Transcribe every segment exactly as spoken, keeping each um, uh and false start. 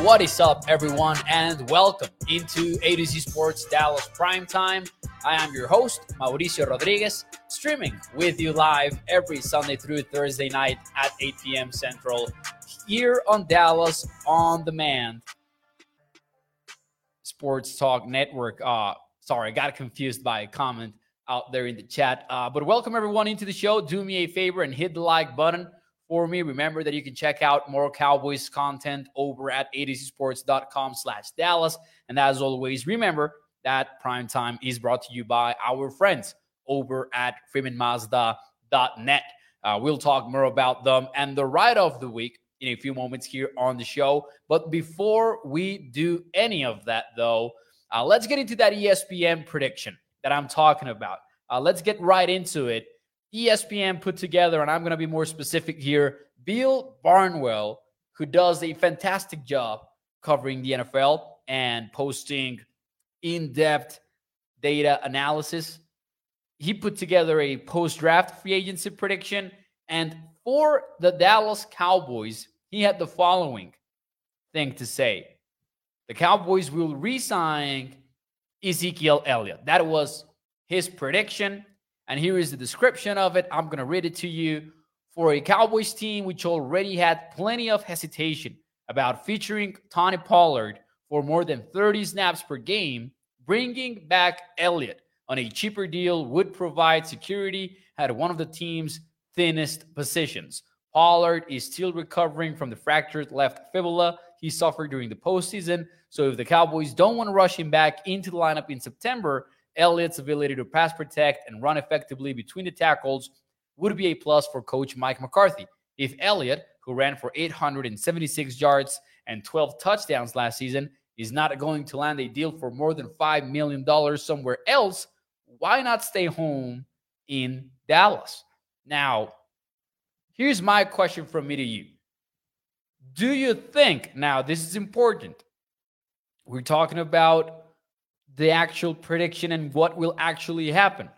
What is up, everyone, and welcome into A to Z Sports Dallas Primetime. I am your host, Mauricio Rodriguez, streaming with you live every Sunday through Thursday night at eight p.m. Central here on Dallas On Demand Sports Talk Network. Uh, sorry, I got confused by a comment out there in the chat. Uh, but welcome, everyone, into the show. Do me a favor and hit the like button for me. Remember that you can check out more Cowboys content over at A to Z sports dot com slash Dallas. And as always, remember that Primetime is brought to you by our friends over at freeman mazda dot net. Uh, we'll talk more about them and the ride of the week in a few moments here on the show. But before we do any of that, though, uh, let's get into that E S P N prediction that I'm talking about. Uh, let's get right into it. E S P N put together, and I'm going to be more specific here, Bill Barnwell, who does a fantastic job covering the N F L and posting in-depth data analysis. He put together a post-draft free agency prediction, and for the Dallas Cowboys, he had the following thing to say. The Cowboys will re-sign Ezekiel Elliott. That was his prediction. And here is the description of it. I'm going to read it to you. For a Cowboys team which already had plenty of hesitation about featuring Tony Pollard for more than thirty snaps per game, bringing back Elliott on a cheaper deal would provide security at one of the team's thinnest positions. Pollard is still recovering from the fractured left fibula he suffered during the postseason, so if the Cowboys don't want to rush him back into the lineup in September, Elliott's ability to pass protect and run effectively between the tackles would be a plus for coach Mike McCarthy. If Elliott, who ran for eight hundred seventy-six yards and twelve touchdowns last season, is not going to land a deal for more than five million dollars somewhere else, why not stay home in Dallas? Now, here's my question from me to you. Do you think, now this is important, we're talking about the actual prediction and what will actually happen,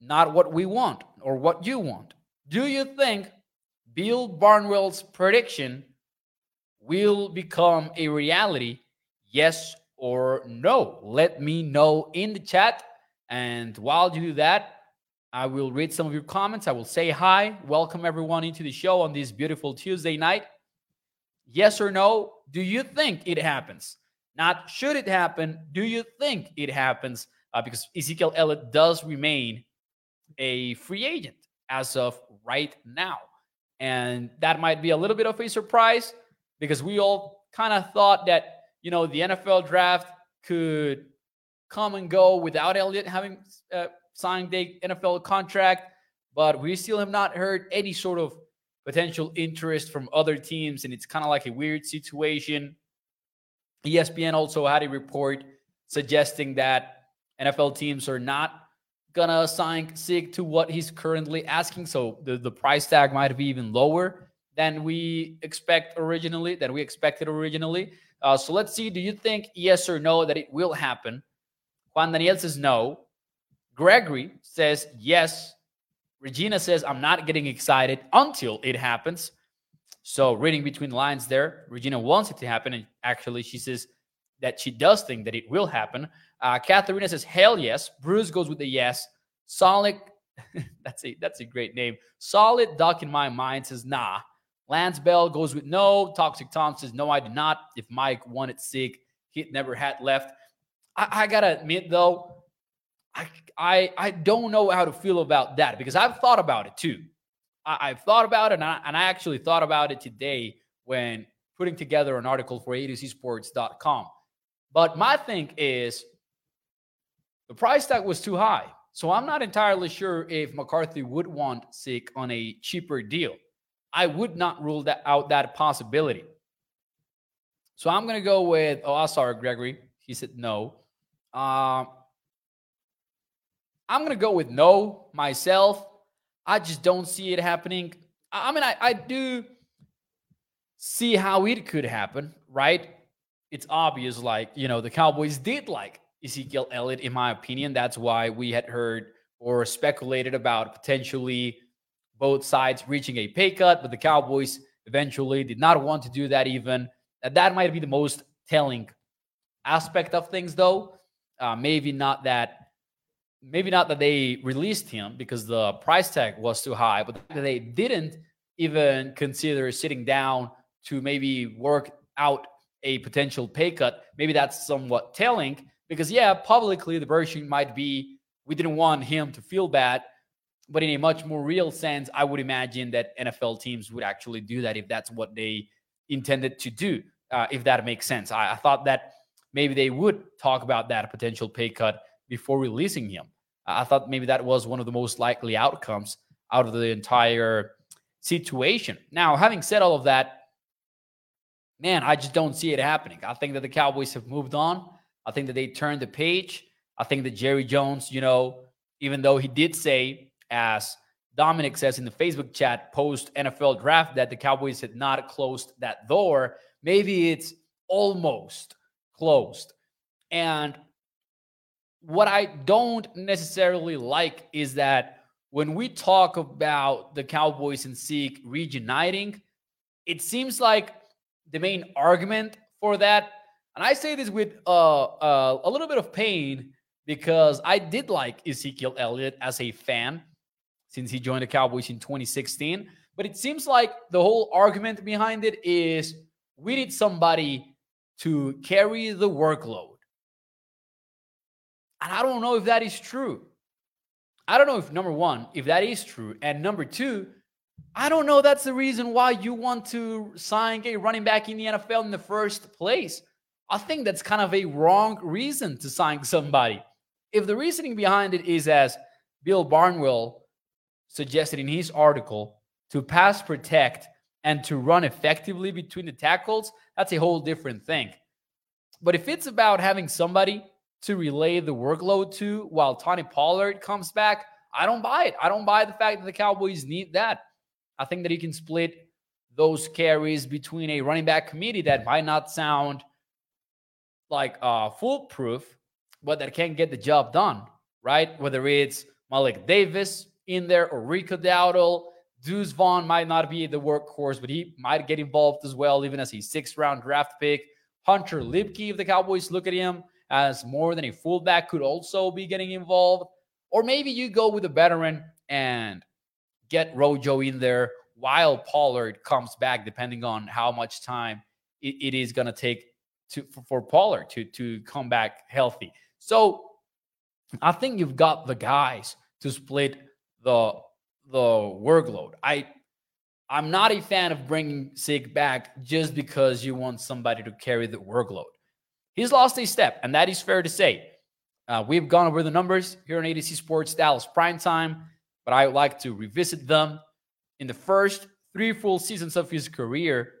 not what we want or what you want. Do you think Bill Barnwell's prediction will become a reality? Yes or no? Let me know in the chat. And while you do that, I will read some of your comments. I will say hi. Welcome everyone into the show on this beautiful Tuesday night. Yes or no? Do you think it happens? Not should it happen, do you think it happens? Uh, because Ezekiel Elliott does remain a free agent as of right now. And that might be a little bit of a surprise because we all kind of thought that, you know, the N F L draft could come and go without Elliott having uh, signed the N F L contract. But we still have not heard any sort of potential interest from other teams. And it's kind of like a weird situation. E S P N also had a report suggesting that N F L teams are not going to assign Sig to what he's currently asking. So the, the price tag might be even lower than we expect originally, than we expected originally. Uh, so let's see. Do you think yes or no that it will happen? Juan Daniel says no. Gregory says yes. Regina says, I'm not getting excited until it happens. So reading between the lines there, Regina wants it to happen. And actually, she says that she does think that it will happen. Uh, Katharina says, hell yes. Bruce goes with a yes. Solid, that's a that's a great name. Solid Duck in my mind says, nah. Lance Bell goes with no. Toxic Tom says, no, I did not. If Mike wanted Sig, he'd never had left. I, I got to admit, though, I, I, I don't know how to feel about that because I've thought about it, too. I've thought about it, and I, and I actually thought about it today when putting together an article for A to Z sports dot com. But my thing is the price tag was too high. So I'm not entirely sure if McCarthy would want Sick on a cheaper deal. I would not rule that out that possibility. So I'm going to go with, oh, I'm sorry, Gregory. He said no. Uh, I'm going to go with no myself. I just don't see it happening. I mean, I, I do see how it could happen, right? It's obvious, like, you know, the Cowboys did like Ezekiel Elliott, in my opinion. That's why we had heard or speculated about potentially both sides reaching a pay cut, but the Cowboys eventually did not want to do that even. And that might be the most telling aspect of things, though. Uh, maybe not that, maybe not that they released him because the price tag was too high, but they didn't even consider sitting down to maybe work out a potential pay cut. Maybe that's somewhat telling because, yeah, publicly the version might be we didn't want him to feel bad, but in a much more real sense, I would imagine that N F L teams would actually do that if that's what they intended to do, uh, if that makes sense. I, I thought that maybe they would talk about that potential pay cut before releasing him. I thought maybe that was one of the most likely outcomes out of the entire situation. Now, having said all of that, man, I just don't see it happening. I think that the Cowboys have moved on. I think that they turned the page. I think that Jerry Jones, you know, even though he did say, as Dominic says in the Facebook chat post N F L draft, that the Cowboys had not closed that door, maybe it's almost closed. And what I don't necessarily like is that when we talk about the Cowboys and Zeke reuniting, it seems like the main argument for that, and I say this with uh, uh, a little bit of pain because I did like Ezekiel Elliott as a fan since he joined the Cowboys in twenty sixteen. But it seems like the whole argument behind it is we need somebody to carry the workload. And I don't know if that is true. I don't know if, number one, if that is true. And number two, I don't know that's the reason why you want to sign a running back in the N F L in the first place. I think that's kind of a wrong reason to sign somebody. If the reasoning behind it is, as Bill Barnwell suggested in his article, to pass protect and to run effectively between the tackles, that's a whole different thing. But if it's about having somebody to relay the workload to while Tony Pollard comes back, I don't buy it. I don't buy the fact that the Cowboys need that. I think that he can split those carries between a running back committee that might not sound like uh, foolproof, but that can get the job done, right? Whether it's Malik Davis in there, or Rico Dowdle. Deuce Vaughn might not be the workhorse, but he might get involved as well, even as a sixth-round draft pick. Hunter Lipke, if the Cowboys look at him as more than a fullback, could also be getting involved. Or maybe you go with a veteran and get Rojo in there while Pollard comes back, depending on how much time it, it is going to take to for, for Pollard to, to come back healthy. So I think you've got the guys to split the the workload. I, I'm not a fan of bringing Zeke back just because you want somebody to carry the workload. He's lost a step, and that is fair to say. Uh, we've gone over the numbers here on A to Z Sports Dallas Primetime, but I would like to revisit them. In the first three full seasons of his career,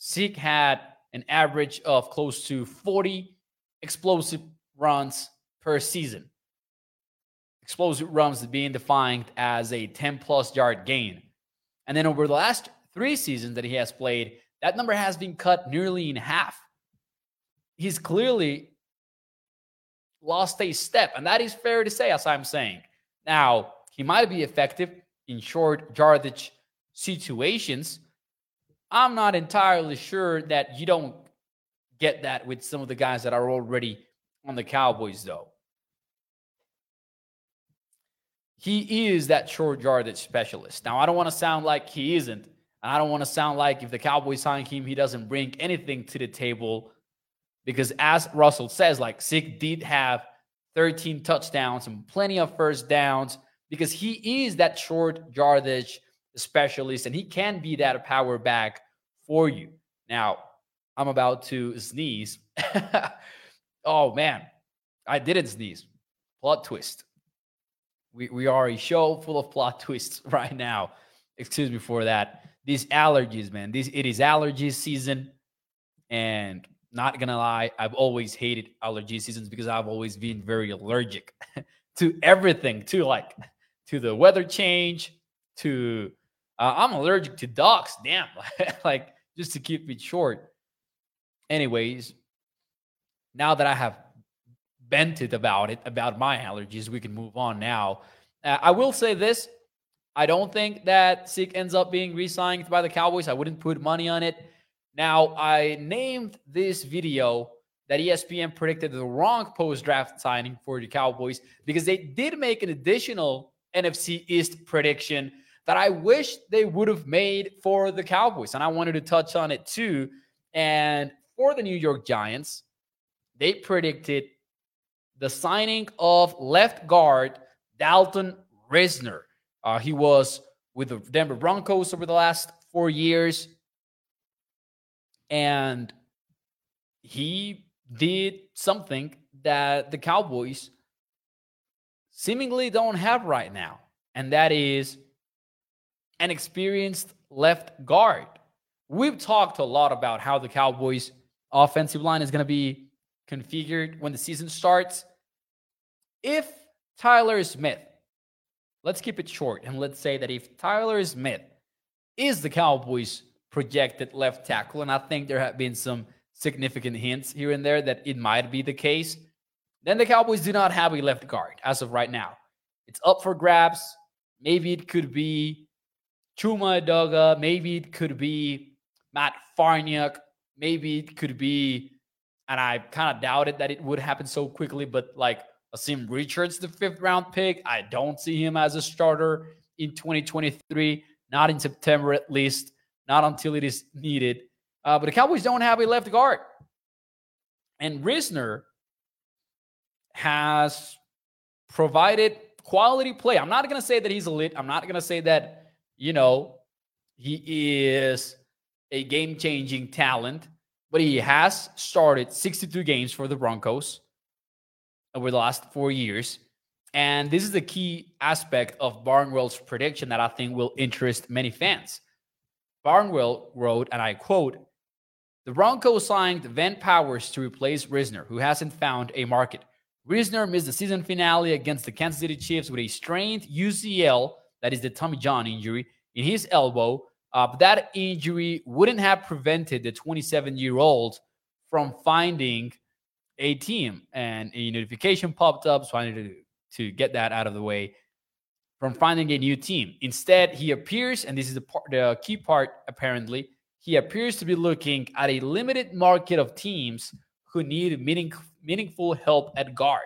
Zeke had an average of close to forty explosive runs per season. Explosive runs being defined as a ten-plus yard gain. And then over the last three seasons that he has played, that number has been cut nearly in half. He's clearly lost a step, and that is fair to say, as I'm saying. Now, he might be effective in short yardage situations. I'm not entirely sure that you don't get that with some of the guys that are already on the Cowboys, though. He is that short yardage specialist. Now, I don't want to sound like he isn't. And I don't want to sound like if the Cowboys sign him, he doesn't bring anything to the table. Because as Russell says, like, Zeke did have thirteen touchdowns and plenty of first downs because he is that short yardage specialist and he can be that power back for you. Now, I'm about to sneeze. Oh, man. I didn't sneeze. Plot twist. We we are a show full of plot twists right now. Excuse me for that. These allergies, man. This it is allergy season, and not gonna lie, I've always hated allergy seasons because I've always been very allergic to everything. To like to the weather change. To uh, I'm allergic to dogs. Damn, like just to keep it short. Anyways, now that I have vented about it, about my allergies, we can move on now. Uh, I will say this. I don't think that Zeke ends up being re-signed by the Cowboys. I wouldn't put money on it. Now, I named this video that E S P N predicted the wrong post-draft signing for the Cowboys because they did make an additional N F C East prediction that I wish they would have made for the Cowboys, and I wanted to touch on it too. And for the New York Giants, they predicted the signing of left guard Dalton Risner. Uh, he was with the Denver Broncos over the last four years. And he did something that the Cowboys seemingly don't have right now. And that is an experienced left guard. We've talked a lot about how the Cowboys' offensive line is going to be configured when the season starts. If Tyler Smith, let's keep it short, and let's say that if Tyler Smith is the Cowboys' projected left tackle, and I think there have been some significant hints here and there that it might be the case, then the Cowboys do not have a left guard as of right now. It's up for grabs. Maybe it could be Chuma Edoga. Maybe it could be Matt Farniak. Maybe it could be, and I kind of doubted that it would happen so quickly, but like, Asim Richards, the fifth round pick. I don't see him as a starter in twenty twenty-three, not in September at least, not until it is needed. Uh, but the Cowboys don't have a left guard. And Risner has provided quality play. I'm not going to say that he's elite. I'm not going to say that, you know, he is a game-changing talent, but he has started sixty-two games for the Broncos over the last four years. And this is the key aspect of Barnwell's prediction that I think will interest many fans. Barnwell wrote, and I quote, "The Broncos signed Van Powers to replace Risner, who hasn't found a market. Risner missed the season finale against the Kansas City Chiefs with a strained U C L, that is the Tommy John injury, in his elbow. Uh, but that injury wouldn't have prevented the twenty-seven-year-old from finding a team," and a notification popped up, so I needed to, to get that out of the way, "from finding a new team. Instead, he appears," and this is the, part, the key part apparently, "he appears to be looking at a limited market of teams who need meaning, meaningful help at guard."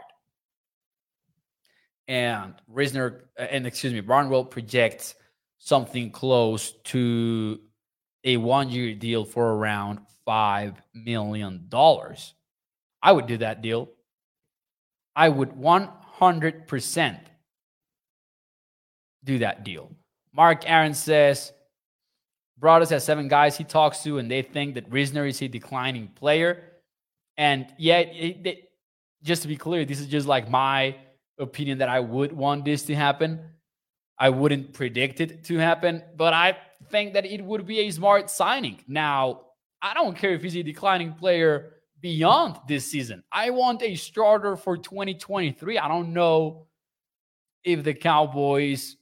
And Risner, and excuse me, Barnwell projects something close to a one-year deal for around five million dollars. I would do that deal. I would one hundred percent do that deal. Mark Aaron says, Broadus has seven guys he talks to, and they think that Risner is a declining player. And yet, it, it, just to be clear, this is just like my opinion that I would want this to happen. I wouldn't predict it to happen, but I think that it would be a smart signing. Now, I don't care if he's a declining player beyond this season. I want a starter for twenty twenty-three. I don't know if the Cowboys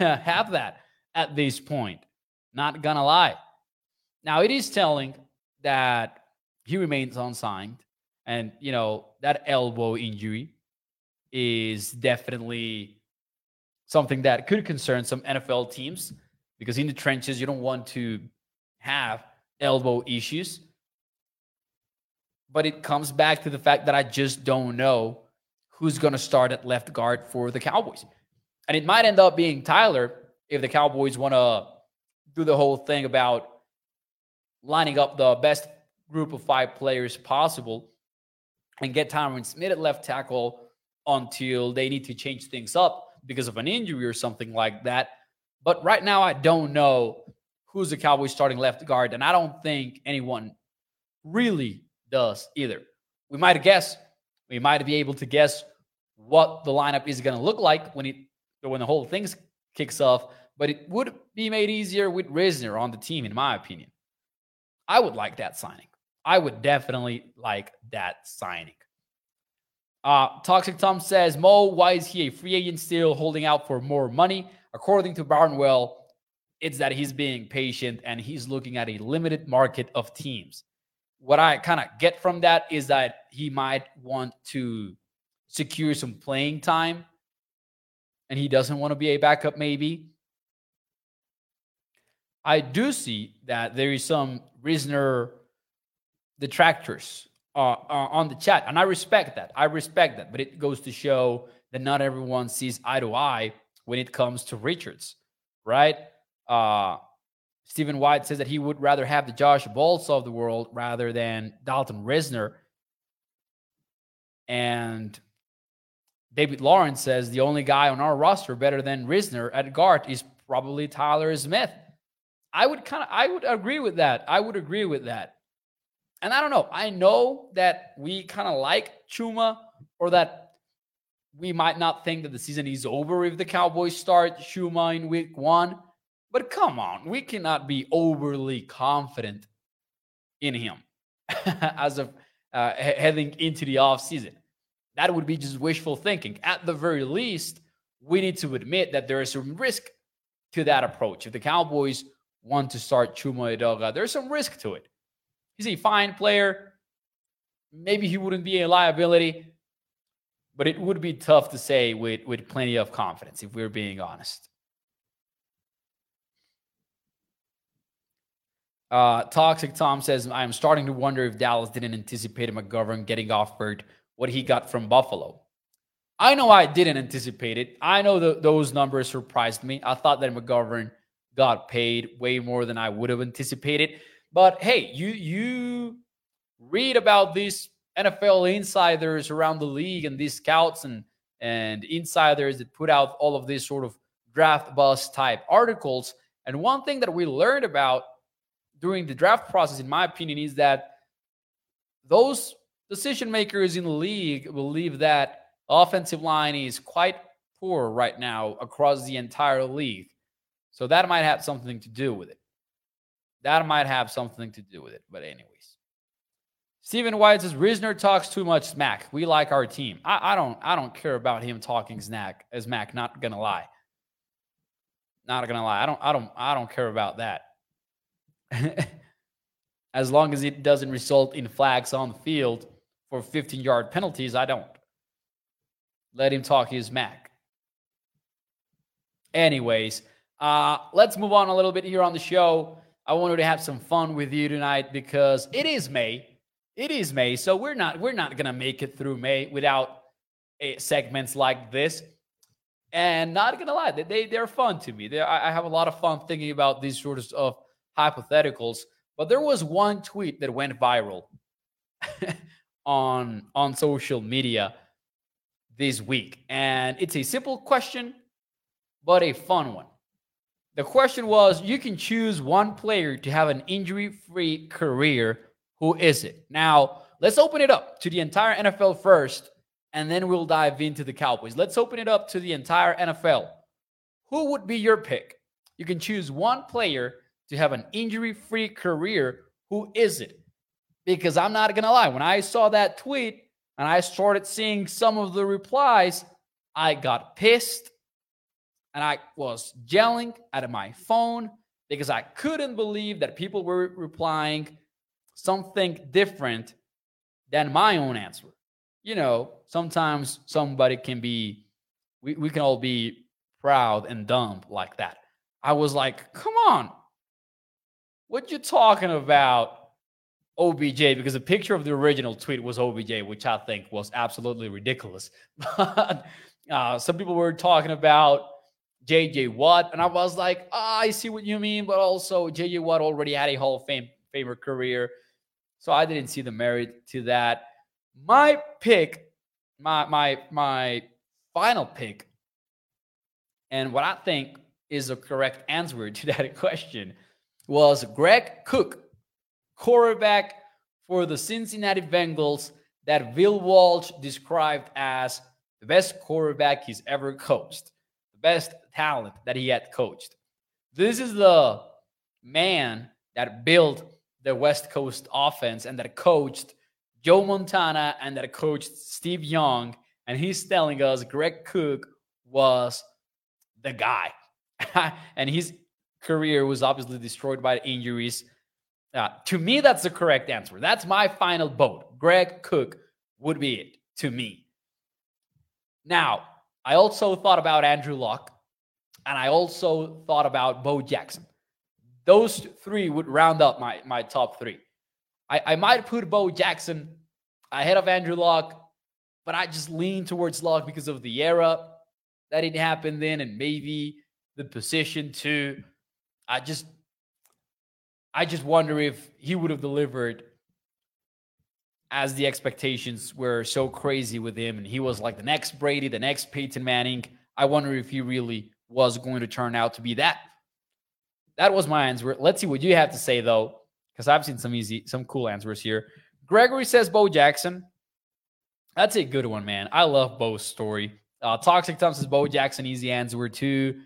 have that at this point. Not gonna lie. Now, it is telling that he remains unsigned. And, you know, that elbow injury is definitely something that could concern some N F L teams because in the trenches, you don't want to have elbow issues. But it comes back to the fact that I just don't know who's going to start at left guard for the Cowboys. And it might end up being Tyler if the Cowboys want to do the whole thing about lining up the best group of five players possible and get Tyron Smith at left tackle until they need to change things up because of an injury or something like that. But right now, I don't know who's the Cowboys starting left guard, and I don't think anyone really does either. We might guess, we might be able to guess what the lineup is going to look like when it So when the whole thing kicks off, but it would be made easier with Risner on the team, in my opinion. I would like that signing. I would definitely like that signing. Uh, Toxic Tom says, Mo, why is he a free agent still holding out for more money? According to Barnwell, it's that he's being patient and he's looking at a limited market of teams. What I kind of get from that is that he might want to secure some playing time and he doesn't want to be a backup maybe. I do see that there is some Risner detractors uh, uh, on the chat, and I respect that. I respect that, but it goes to show that not everyone sees eye to eye when it comes to Richards, right? Uh, Stephen White says that he would rather have the Josh Bolts of the world rather than Dalton Risner. And David Lawrence says the only guy on our roster better than Risner at guard is probably Tyler Smith. I would kind of, I would agree with that. I would agree with that. And I don't know. I know that we kind of like Chuma, or that we might not think that the season is over if the Cowboys start Chuma in week one. But come on, we cannot be overly confident in him as of uh, heading into the offseason. That would be just wishful thinking. At the very least, we need to admit that there is some risk to that approach. If the Cowboys want to start Chuma Edoga, there's some risk to it. He's a fine player. Maybe he wouldn't be a liability, but it would be tough to say with, with plenty of confidence, if we're being honest. Uh, Toxic Tom says, I am starting to wonder if Dallas didn't anticipate McGovern getting offered what he got from Buffalo. I know I didn't anticipate it. I know th- those numbers surprised me. I thought that McGovern got paid way more than I would have anticipated. But hey, you you read about these N F L insiders around the league and these scouts and, and insiders that put out all of these sort of draft bust type articles. And one thing that we learned about during the draft process, in my opinion, is that those decision makers in the league believe that offensive line is quite poor right now across the entire league. So that might have something to do with it. That might have something to do with it. But anyways, Stephen White says Risner talks too much smack. We like our team. I, I don't. I don't care about him talking snack as Mac. Not gonna lie. Not gonna lie. I don't. I don't. I don't care about that. As long as it doesn't result in flags on the field for fifteen-yard penalties, I don't. Let him talk his smack. Anyways, uh, let's move on a little bit here on the show. I wanted to have some fun with you tonight because it is May. It is May, so we're not we're not gonna make it through May without uh, segments like this. And not gonna lie, they they're fun to me. They, I, I have a lot of fun thinking about these sorts of hypotheticals, but there was one tweet that went viral on on social media this week, and it's a simple question but a fun one. The question was, you can choose one player to have an injury-free career. Who is it? Now let's open it up to the entire N F L first, and then we'll dive into the Cowboys. Let's open it up to the entire N F L. Who would be your pick? You can choose one player to have an injury-free career. Who is it? Because I'm not going to lie, when I saw that tweet and I started seeing some of the replies, I got pissed and I was yelling out of my phone because I couldn't believe that people were replying something different than my own answer. You know, sometimes somebody can be, we, we can all be proud and dumb like that. I was like, come on. What you talking about, O B J? Because the picture of the original tweet was O B J, which I think was absolutely ridiculous. But uh, some people were talking about J J Watt, and I was like, oh, I see what you mean, but also J J Watt already had a Hall of Fame favorite career, so I didn't see the merit to that. My pick, my my my final pick, and what I think is the correct answer to that question, was Greg Cook, quarterback for the Cincinnati Bengals, that Bill Walsh described as the best quarterback he's ever coached. The best talent that he had coached. This is the man that built the West Coast offense and that coached Joe Montana and that coached Steve Young. And he's telling us Greg Cook was the guy. And his career was obviously destroyed by injuries. Uh, to me, that's the correct answer. That's my final vote. Greg Cook would be it to me. Now, I also thought about Andrew Luck, and I also thought about Bo Jackson. Those three would round up my, my top three. I, I might put Bo Jackson ahead of Andrew Luck, but I just lean towards Luck because of the era that it happened in and maybe the position too. I just I just wonder if he would have delivered as the expectations were so crazy with him and he was like the next Brady, the next Peyton Manning. I wonder if he really was going to turn out to be that. That was my answer. Let's see what you have to say, though, because I've seen some easy, some cool answers here. Gregory says Bo Jackson. That's a good one, man. I love Bo's story. Uh, Toxic Tom says Bo Jackson, easy answer too.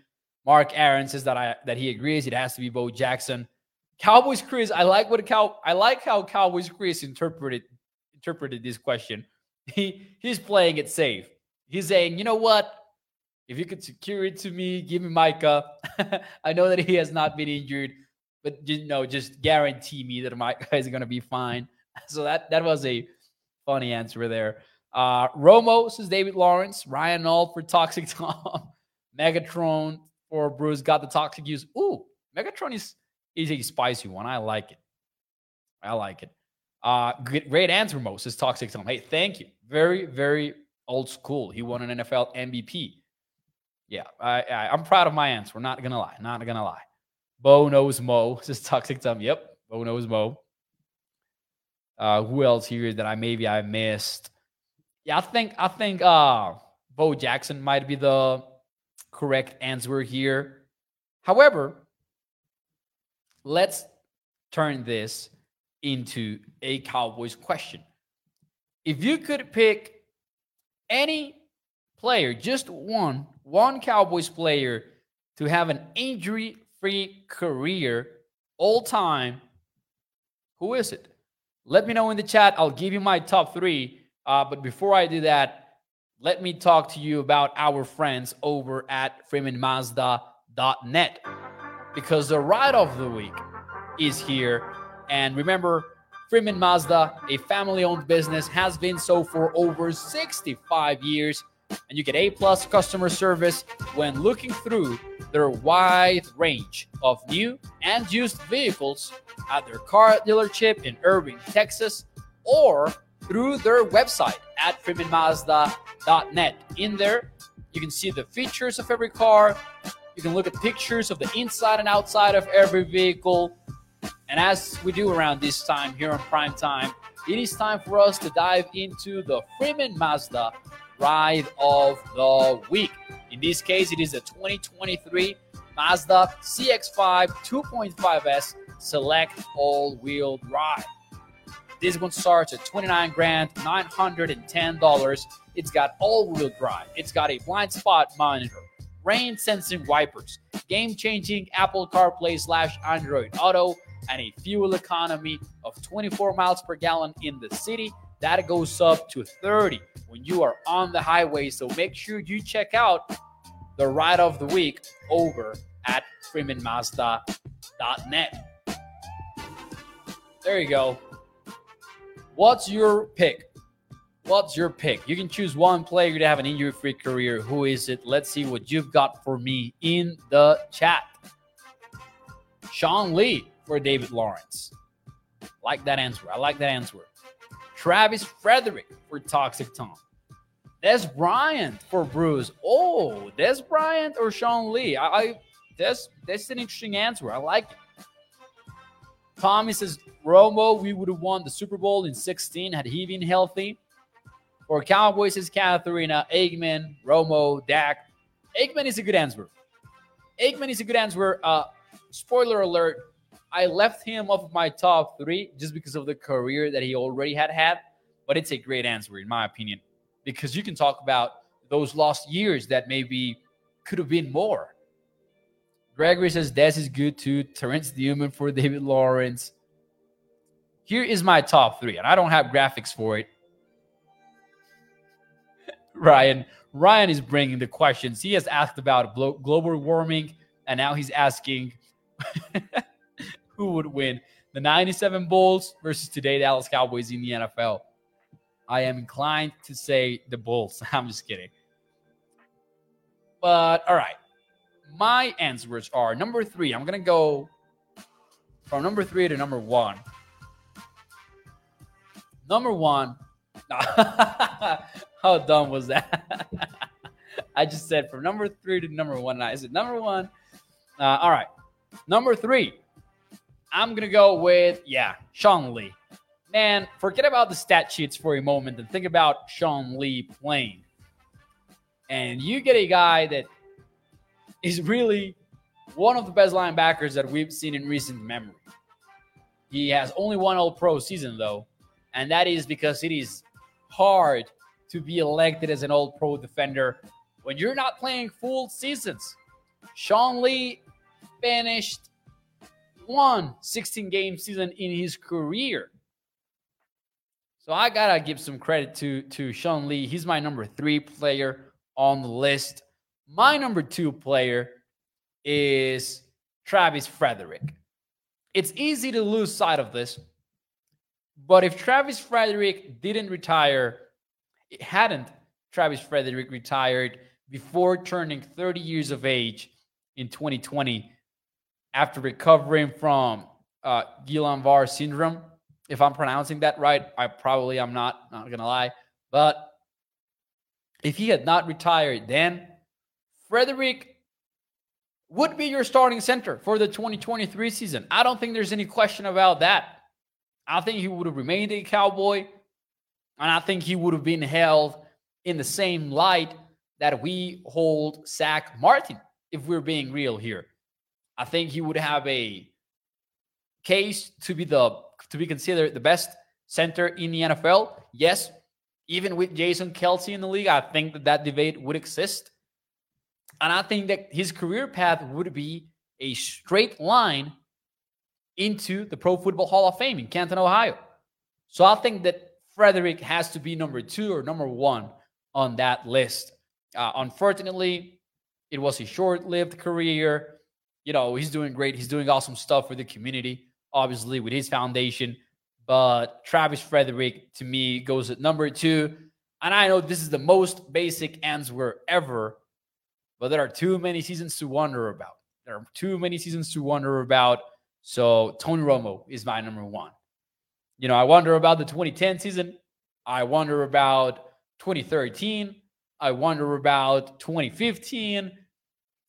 Mark Aaron says that I that he agrees it has to be Bo Jackson. Cowboys Chris, I like what cow I like how Cowboys Chris interpreted interpreted this question. He he's playing it safe. He's saying, you know what? If you could secure it to me, give me Micah. I know that he has not been injured, but you know, just guarantee me that Micah is going to be fine. So that that was a funny answer there. Uh, Romo says David Lawrence, Ryan Nall for Toxic Tom, Megatron for Bruce got the toxic use. Ooh, Megatron is is a spicy one. I like it. I like it. Uh, great answer, Mo, says Toxic Tom. Hey, thank you. Very, very old school. He won an N F L M V P. Yeah, I, I, I'm proud of my answer. We're not going to lie. Not going to lie. Bo knows Mo, says Toxic Tom. Yep, Bo knows Mo. Uh, who else here that I maybe I missed? Yeah, I think I think uh, Bo Jackson might be the correct answer here. However, let's turn this into a Cowboys question. If you could pick any player, just one, one Cowboys player to have an injury-free career all time, who is it? Let me know in the chat. I'll give you my top three. Uh, but before I do that, let me talk to you about our friends over at freeman mazda dot net, because the ride of the week is here. And remember, Freeman Mazda, a family-owned business, has been so for over sixty-five years. And you get A-plus customer service when looking through their wide range of new and used vehicles at their car dealership in Irving, Texas, or through their website at freeman mazda dot net. In there, you can see the features of every car. You can look at pictures of the inside and outside of every vehicle. And as we do around this time here on Primetime, it is time for us to dive into the Freeman Mazda Ride of the Week. In this case, it is the twenty twenty-three Mazda C X five two point five S Select All-Wheel Drive. This one starts at twenty-nine thousand nine hundred ten dollars. It's got all-wheel drive. It's got a blind spot monitor, rain-sensing wipers, game-changing Apple CarPlay slash Android Auto, and a fuel economy of twenty-four miles per gallon in the city. That goes up to thirty when you are on the highway. So make sure you check out the Ride of the Week over at freeman mazda dot net. There you go. What's your pick? What's your pick? You can choose one player to have an injury-free career. Who is it? Let's see what you've got for me in the chat. Sean Lee for David Lawrence. Like that answer. I like that answer. Travis Frederick for Toxic Tom. Des Bryant for Bruce. Oh, Des Bryant or Sean Lee? I, I that's that's an interesting answer. I like it. Tommy says Romo, we would have won the Super Bowl in sixteen had he been healthy. For Cowboys is Katharina, Aikman, Romo, Dak. Aikman is a good answer. Aikman is a good answer. Uh, spoiler alert. I left him off of my top three just because of the career that he already had had, but it's a great answer in my opinion, because you can talk about those lost years that maybe could have been more. Gregory says Dez is good too. Terrence Newman for David Lawrence. Here is my top three, and I don't have graphics for it. Ryan, Ryan is bringing the questions. He has asked about global warming, and now he's asking who would win the ninety-seven Bulls versus today Dallas Cowboys in the N F L. I am inclined to say the Bulls. I'm just kidding. But, all right. My answers are number three. I'm going to go from number three to number one. Number one. How dumb was that? I just said from number three to number one. And I said number one. Uh, all right. Number three. I'm going to go with, yeah, Sean Lee. Man, forget about the stat sheets for a moment and think about Sean Lee playing. And you get a guy that is really one of the best linebackers that we've seen in recent memory. He has only one all-pro season, though, and that is because it is hard to be elected as an all-pro defender when you're not playing full seasons. Sean Lee finished one sixteen-game season in his career. So I got to give some credit to, to Sean Lee. He's my number three player on the list. My number two player is Travis Frederick. It's easy to lose sight of this, but if Travis Frederick didn't retire, hadn't Travis Frederick retired before turning thirty years of age in twenty twenty after recovering from uh, Guillain-Barré syndrome, if I'm pronouncing that right, I probably am not, not going to lie. But if he had not retired then, Frederick would be your starting center for the twenty twenty-three season. I don't think there's any question about that. I think he would have remained a Cowboy, and I think he would have been held in the same light that we hold Zach Martin, if we're being real here. I think he would have a case to be the to be considered the best center in the N F L. Yes, even with Jason Kelce in the league, I think that that debate would exist. And I think that his career path would be a straight line into the Pro Football Hall of Fame in Canton, Ohio. So I think that Frederick has to be number two or number one on that list. Uh, unfortunately, it was a short-lived career. You know, he's doing great. He's doing awesome stuff for the community, obviously, with his foundation. But Travis Frederick, to me, goes at number two. And I know this is the most basic answer ever, but there are too many seasons to wonder about. There are too many seasons to wonder about. So Tony Romo is my number one. You know, I wonder about the twenty ten season. I wonder about twenty thirteen. I wonder about twenty fifteen.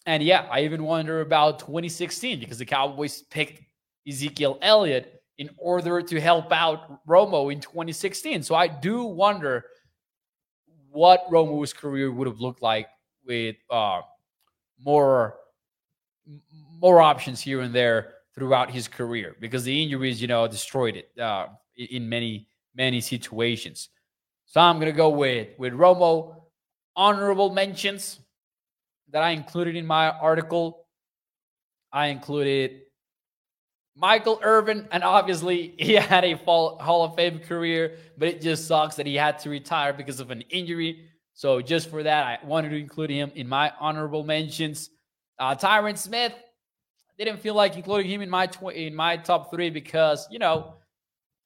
And yeah, I even wonder about twenty sixteen because the Cowboys picked Ezekiel Elliott in order to help out Romo in twenty sixteen. So I do wonder what Romo's career would have looked like with uh, more more options here and there throughout his career, because the injuries, you know, destroyed it uh, in many, many situations. So I'm going to go with, with Romo. Honorable mentions that I included in my article, I included Michael Irvin, and obviously he had a fall, Hall of Fame career, but it just sucks that he had to retire because of an injury. So just for that, I wanted to include him in my honorable mentions. Uh, Tyron Smith, didn't feel like including him in my tw- in my top three because, you know,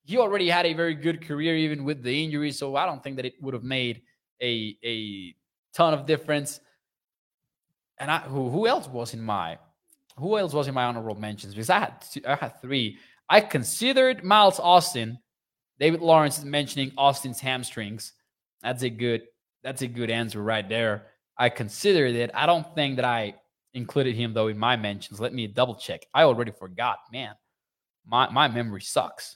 he already had a very good career even with the injury. So I don't think that it would have made a a ton of difference. And I, who who else was in my who else was in my honorable mentions? Because I had two, I had three. I considered Miles Austin. David Lawrence is mentioning Austin's hamstrings. That's a good. That's a good answer right there. I considered it. I don't think that I included him, though, in my mentions. Let me double check. I already forgot. Man, my, my memory sucks.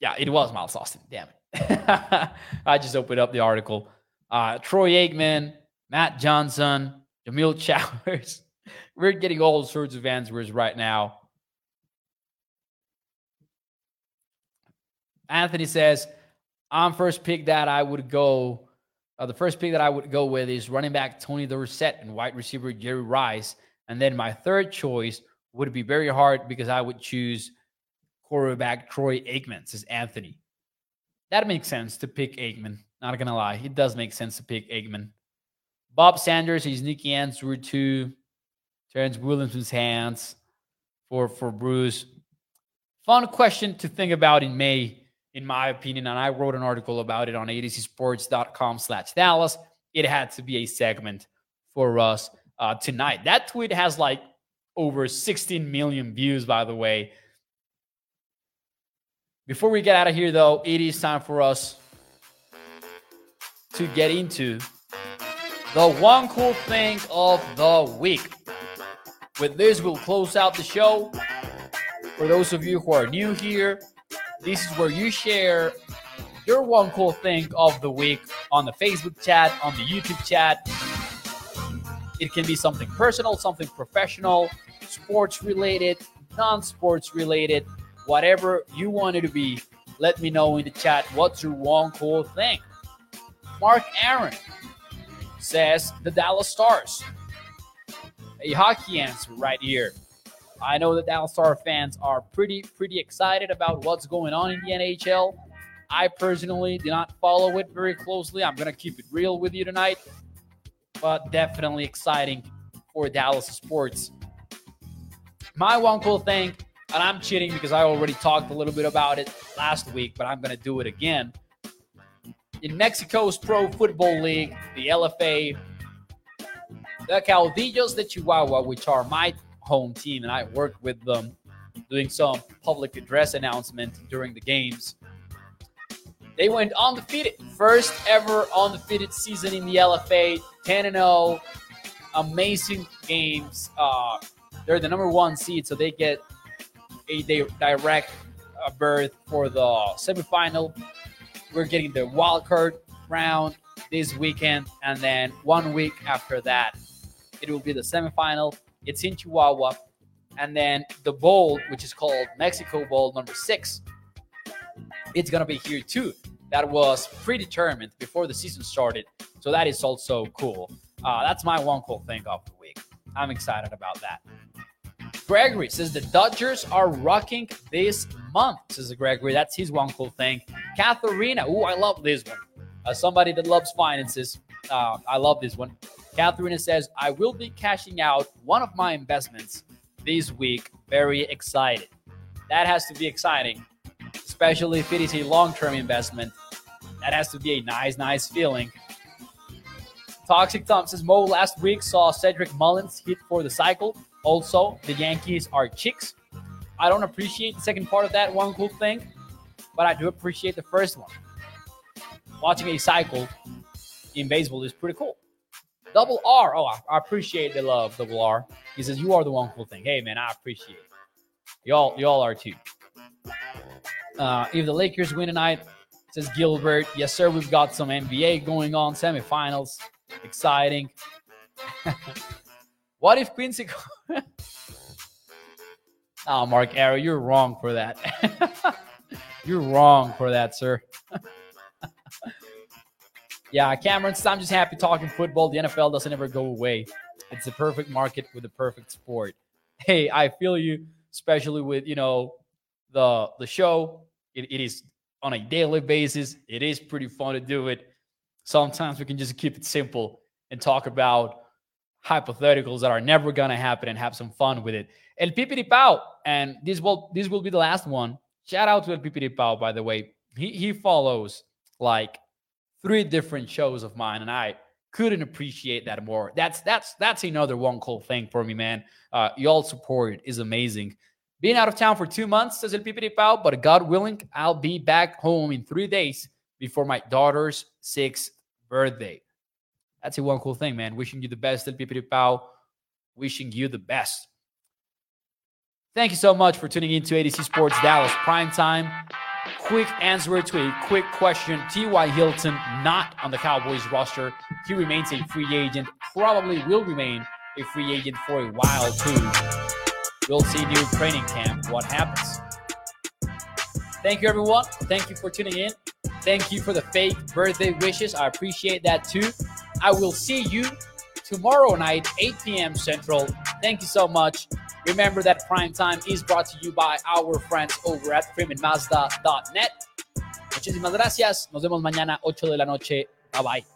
Yeah, it was Miles Austin. Damn it. I just opened up the article. Uh, Troy Aikman, Matt Johnson, Jamil Chowers. We're getting all sorts of answers right now. Anthony says, I'm first pick that I would go Uh, the first pick that I would go with is running back Tony Dorsett and wide receiver Jerry Rice. And then my third choice would be very hard because I would choose quarterback Troy Aikman, says Anthony. That makes sense to pick Aikman. Not going to lie. It does make sense to pick Aikman. Bob Sanders, he's Nicky Answer to Terrence Williamson's hands for, for Bruce. Fun question to think about in May, in my opinion, and I wrote an article about it on A to Z sports dot com slash Dallas. It had to be a segment for us uh, tonight. That tweet has like over sixteen million views, by the way. Before we get out of here, though, it is time for us to get into the one cool thing of the week. With this, we'll close out the show. For those of you who are new here, this is where you share your one cool thing of the week on the Facebook chat, on the YouTube chat. It can be something personal, something professional, sports-related, non-sports-related, whatever you want it to be. Let me know in the chat what's your one cool thing. Mark Aaron says the Dallas Stars. A hockey answer right here. I know the Dallas Stars fans are pretty, pretty excited about what's going on in the N H L. I personally do not follow it very closely. I'm going to keep it real with you tonight. But definitely exciting for Dallas sports. My one cool thing, and I'm cheating because I already talked a little bit about it last week, but I'm going to do it again. In Mexico's Pro Football League, the L F A, the Caudillos de Chihuahua, which are my home team, and I worked with them doing some public address announcement during the games. They went undefeated. First ever undefeated season in the L F A, ten and oh. Amazing games. Uh, they're the number one seed, so they get a they direct uh, berth for the semifinal. We're getting the wildcard round this weekend, and then one week after that, it will be the semifinal. It's in Chihuahua. And then the bowl, which is called Mexico Bowl number six, it's going to be here too. That was predetermined before the season started. So that is also cool. Uh, that's my one cool thing of the week. I'm excited about that. Gregory says the Dodgers are rocking this month, says Gregory. That's his one cool thing. Katharina. Ooh, I love this one. Uh, somebody that loves finances. Uh, I love this one. Katharina says, I will be cashing out one of my investments this week. Very excited. That has to be exciting, especially if it is a long-term investment. That has to be a nice, nice feeling. Toxic Tom says, Mo last week saw Cedric Mullins hit for the cycle. Also, the Yankees are chicks. I don't appreciate the second part of that one cool thing, but I do appreciate the first one. Watching a cycle in baseball is pretty cool. Double R. Oh, I appreciate the love, Double R. He says, you are the one cool thing. Hey, man, I appreciate it. Y'all, y'all are too. Uh, if the Lakers win tonight, says Gilbert. Yes, sir, we've got some N B A going on. Semifinals. Exciting. What if Quincy... Oh, Mark Arrow, you're wrong for that. You're wrong for that, sir. Yeah, Cameron, I'm just happy talking football. The N F L doesn't ever go away. It's the perfect market with the perfect sport. Hey, I feel you, especially with, you know, the the show. It, it is on a daily basis. It is pretty fun to do it. Sometimes we can just keep it simple and talk about hypotheticals that are never going to happen and have some fun with it. El Pipiri Pau, and this will, this will be the last one. Shout out to El Pipiri Pau, by the way. He, he follows, like, three different shows of mine, and I couldn't appreciate that more. That's that's that's another one cool thing for me, man. Uh, y'all support is amazing. Being out of town for two months, says El Pipiri Pau, but God willing, I'll be back home in three days before my daughter's sixth birthday. That's a one cool thing, man. Wishing you the best, El Pipiri Pau. Wishing you the best. Thank you so much for tuning in to A to Z Sports Dallas Primetime. Quick answer to a quick question. T Y. Hilton not on the Cowboys roster. He remains a free agent. Probably will remain a free agent for a while, too. We'll see new training camp what happens. Thank you, everyone. Thank you for tuning in. Thank you for the fake birthday wishes. I appreciate that too. I will see you tomorrow night, eight p.m. Central. Thank you so much. Remember that Primetime is brought to you by our friends over at freeman mazda dot net. Muchísimas gracias. Nos vemos mañana, ocho de la noche. Bye-bye.